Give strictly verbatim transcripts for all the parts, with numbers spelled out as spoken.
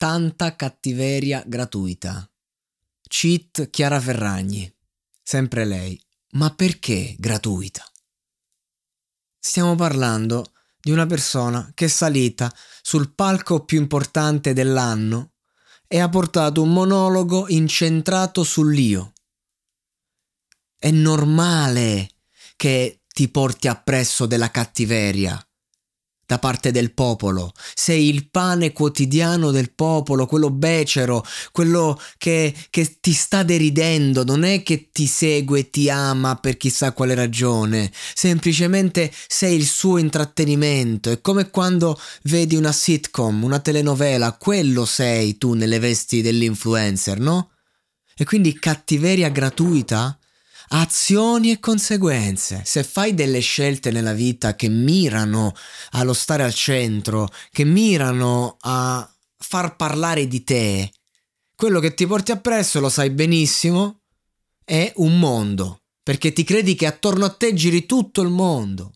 Tanta cattiveria gratuita. Cheat Chiara Ferragni. Sempre lei. Ma perché gratuita? Stiamo parlando di una persona che è salita sul palco più importante dell'anno e ha portato un monologo incentrato sull'io. È normale che ti porti appresso della cattiveria da parte del popolo. Sei il pane quotidiano del popolo, quello becero, quello che, che ti sta deridendo, non è che ti segue e ti ama per chissà quale ragione, semplicemente sei il suo intrattenimento. È come quando vedi una sitcom, una telenovela, quello sei tu nelle vesti dell'influencer, no? E quindi cattiveria gratuita, azioni e conseguenze. Se fai delle scelte nella vita che mirano allo stare al centro, che mirano a far parlare di te, quello che ti porti appresso, lo sai benissimo, è un mondo, perché ti credi che attorno a te giri tutto il mondo.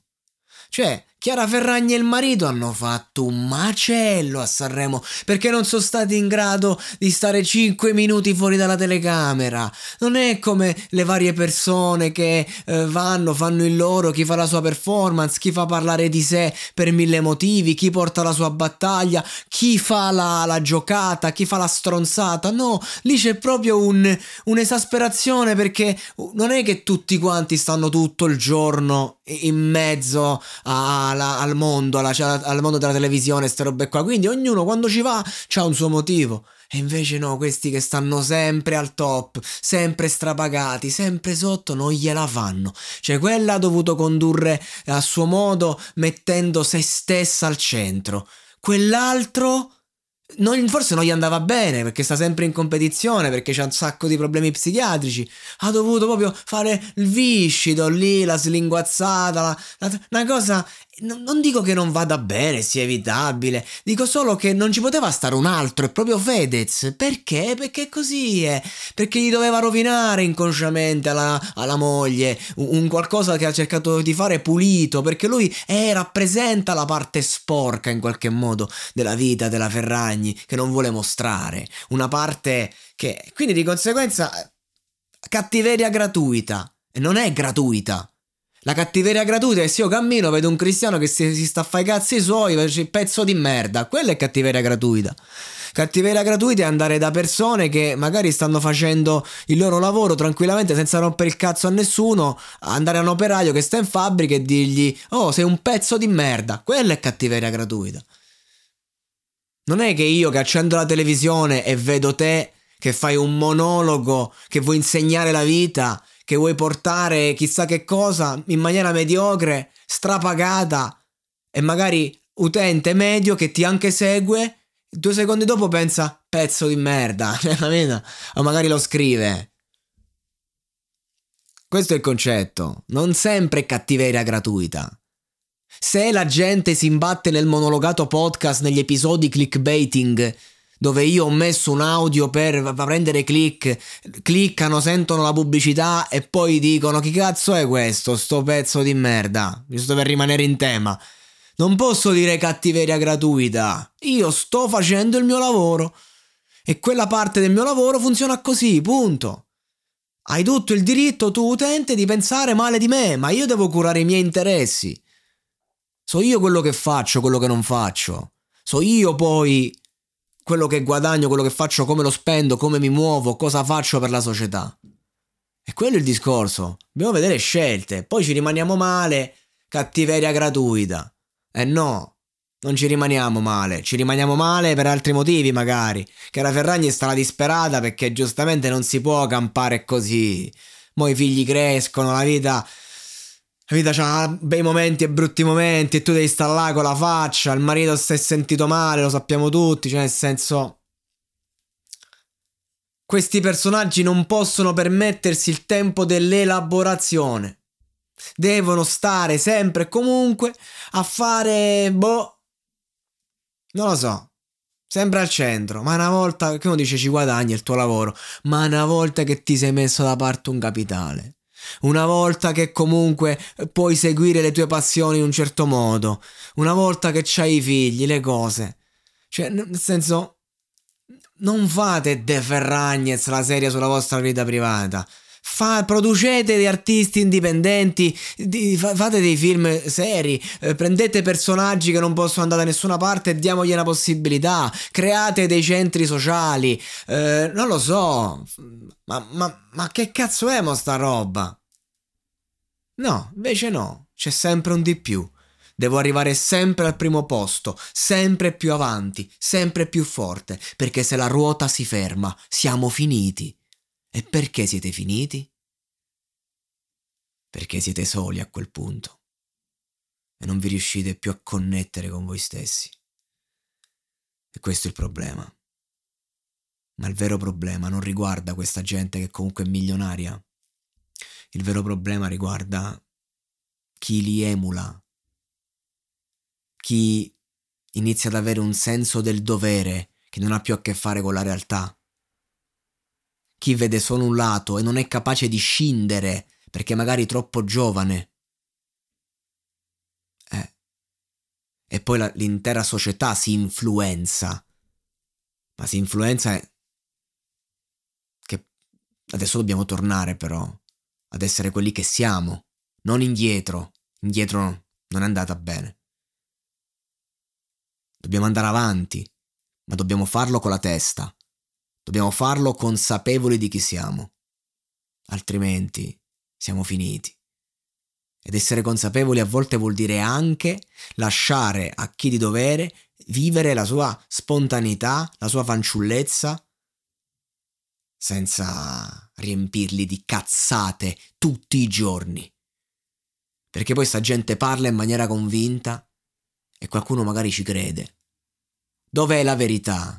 Cioè, Chiara Ferragni e il marito hanno fatto un macello a Sanremo perché non sono stati in grado di stare cinque minuti fuori dalla telecamera. Non è come le varie persone che eh, vanno, fanno il loro, chi fa la sua performance, chi fa parlare di sé per mille motivi, chi porta la sua battaglia, chi fa la, la giocata, chi fa la stronzata. No, lì c'è proprio un, un'esasperazione, perché non è che tutti quanti stanno tutto il giorno in mezzo a La, al mondo alla, al mondo della televisione, ste robe qua, quindi ognuno quando ci va c'ha un suo motivo. E invece no, questi che stanno sempre al top, sempre strapagati, sempre sotto, non gliela fanno. Cioè, quella ha dovuto condurre a suo modo, mettendo se stessa al centro, quell'altro non, forse non gli andava bene perché sta sempre in competizione, perché c'ha un sacco di problemi psichiatrici, ha dovuto proprio fare il viscido lì, la slinguazzata, la, la, una cosa. Non dico che non vada bene, sia evitabile, dico solo che non ci poteva stare un altro, è proprio Fedez. Perché? Perché così è, perché gli doveva rovinare inconsciamente alla, alla moglie un, un qualcosa che ha cercato di fare pulito, perché lui eh, rappresenta la parte sporca in qualche modo della vita della Ferragni, che non vuole mostrare, una parte che, quindi di conseguenza cattiveria gratuita. E non è gratuita. La cattiveria gratuita è se io cammino, vedo un cristiano che si, si sta a fare i cazzi suoi, pezzo di merda. Quella è cattiveria gratuita. Cattiveria gratuita è andare da persone che magari stanno facendo il loro lavoro tranquillamente senza rompere il cazzo a nessuno, andare a un operaio che sta in fabbrica e dirgli: oh, sei un pezzo di merda. Quella è cattiveria gratuita. Non è che io che accendo la televisione e vedo te che fai un monologo, che vuoi insegnare la vita, che vuoi portare chissà che cosa in maniera mediocre, strapagata, e magari utente medio che ti anche segue, due secondi dopo pensa pezzo di merda, o magari lo scrive. Questo è il concetto. Non sempre è cattiveria gratuita. Se la gente si imbatte nel monologato podcast, negli episodi clickbaiting dove io ho messo un audio per prendere click, cliccano, sentono la pubblicità e poi dicono: chi cazzo è questo, sto pezzo di merda, giusto per rimanere in tema. Non posso dire cattiveria gratuita, io sto facendo il mio lavoro e quella parte del mio lavoro funziona così, punto. Hai tutto il diritto, tu utente, di pensare male di me, ma io devo curare i miei interessi. So io quello che faccio, quello che non faccio. So io poi quello che guadagno, quello che faccio, come lo spendo, come mi muovo, cosa faccio per la società. E quello è il discorso. Dobbiamo vedere scelte. Poi ci rimaniamo male, cattiveria gratuita. Eh no, non ci rimaniamo male. Ci rimaniamo male per altri motivi magari. Chiara Ferragni è stata disperata perché giustamente non si può campare così. Mo' i figli crescono, la vita... La vita c'ha bei momenti e brutti momenti e tu devi stare là con la faccia, il marito si è sentito male, lo sappiamo tutti, cioè nel senso... Questi personaggi non possono permettersi il tempo dell'elaborazione. Devono stare sempre e comunque a fare... boh... Non lo so. Sempre al centro. Ma una volta che uno dice ci guadagni il tuo lavoro, ma una volta che ti sei messo da parte un capitale... Una volta che comunque puoi seguire le tue passioni in un certo modo, una volta che c'hai i figli, le cose. Cioè, nel senso, non fate De Ferragnez la serie sulla vostra vita privata. Fa, producete degli artisti indipendenti, di, fa, fate dei film seri, eh, prendete personaggi che non possono andare da nessuna parte e diamogli una possibilità, create dei centri sociali, eh, non lo so, ma, ma, ma che cazzo è mo sta roba? No, invece no, c'è sempre un di più, devo arrivare sempre al primo posto, sempre più avanti, sempre più forte, perché se la ruota si ferma, siamo finiti. E perché siete finiti? Perché siete soli a quel punto e non vi riuscite più a connettere con voi stessi. E questo è il problema. Ma il vero problema non riguarda questa gente che comunque è milionaria. Il vero problema riguarda chi li emula, chi inizia ad avere un senso del dovere che non ha più a che fare con la realtà. Chi vede solo un lato e non è capace di scindere perché magari troppo giovane. Eh. E poi la, l'intera società si influenza. Ma si influenza è... che adesso dobbiamo tornare però ad essere quelli che siamo, non indietro. Indietro non è andata bene. Dobbiamo andare avanti, ma dobbiamo farlo con la testa. Dobbiamo farlo consapevoli di chi siamo, altrimenti siamo finiti. Ed essere consapevoli a volte vuol dire anche lasciare a chi di dovere vivere la sua spontaneità, la sua fanciullezza, senza riempirli di cazzate tutti i giorni. Perché poi sta gente parla in maniera convinta e qualcuno magari ci crede. Dov'è la verità?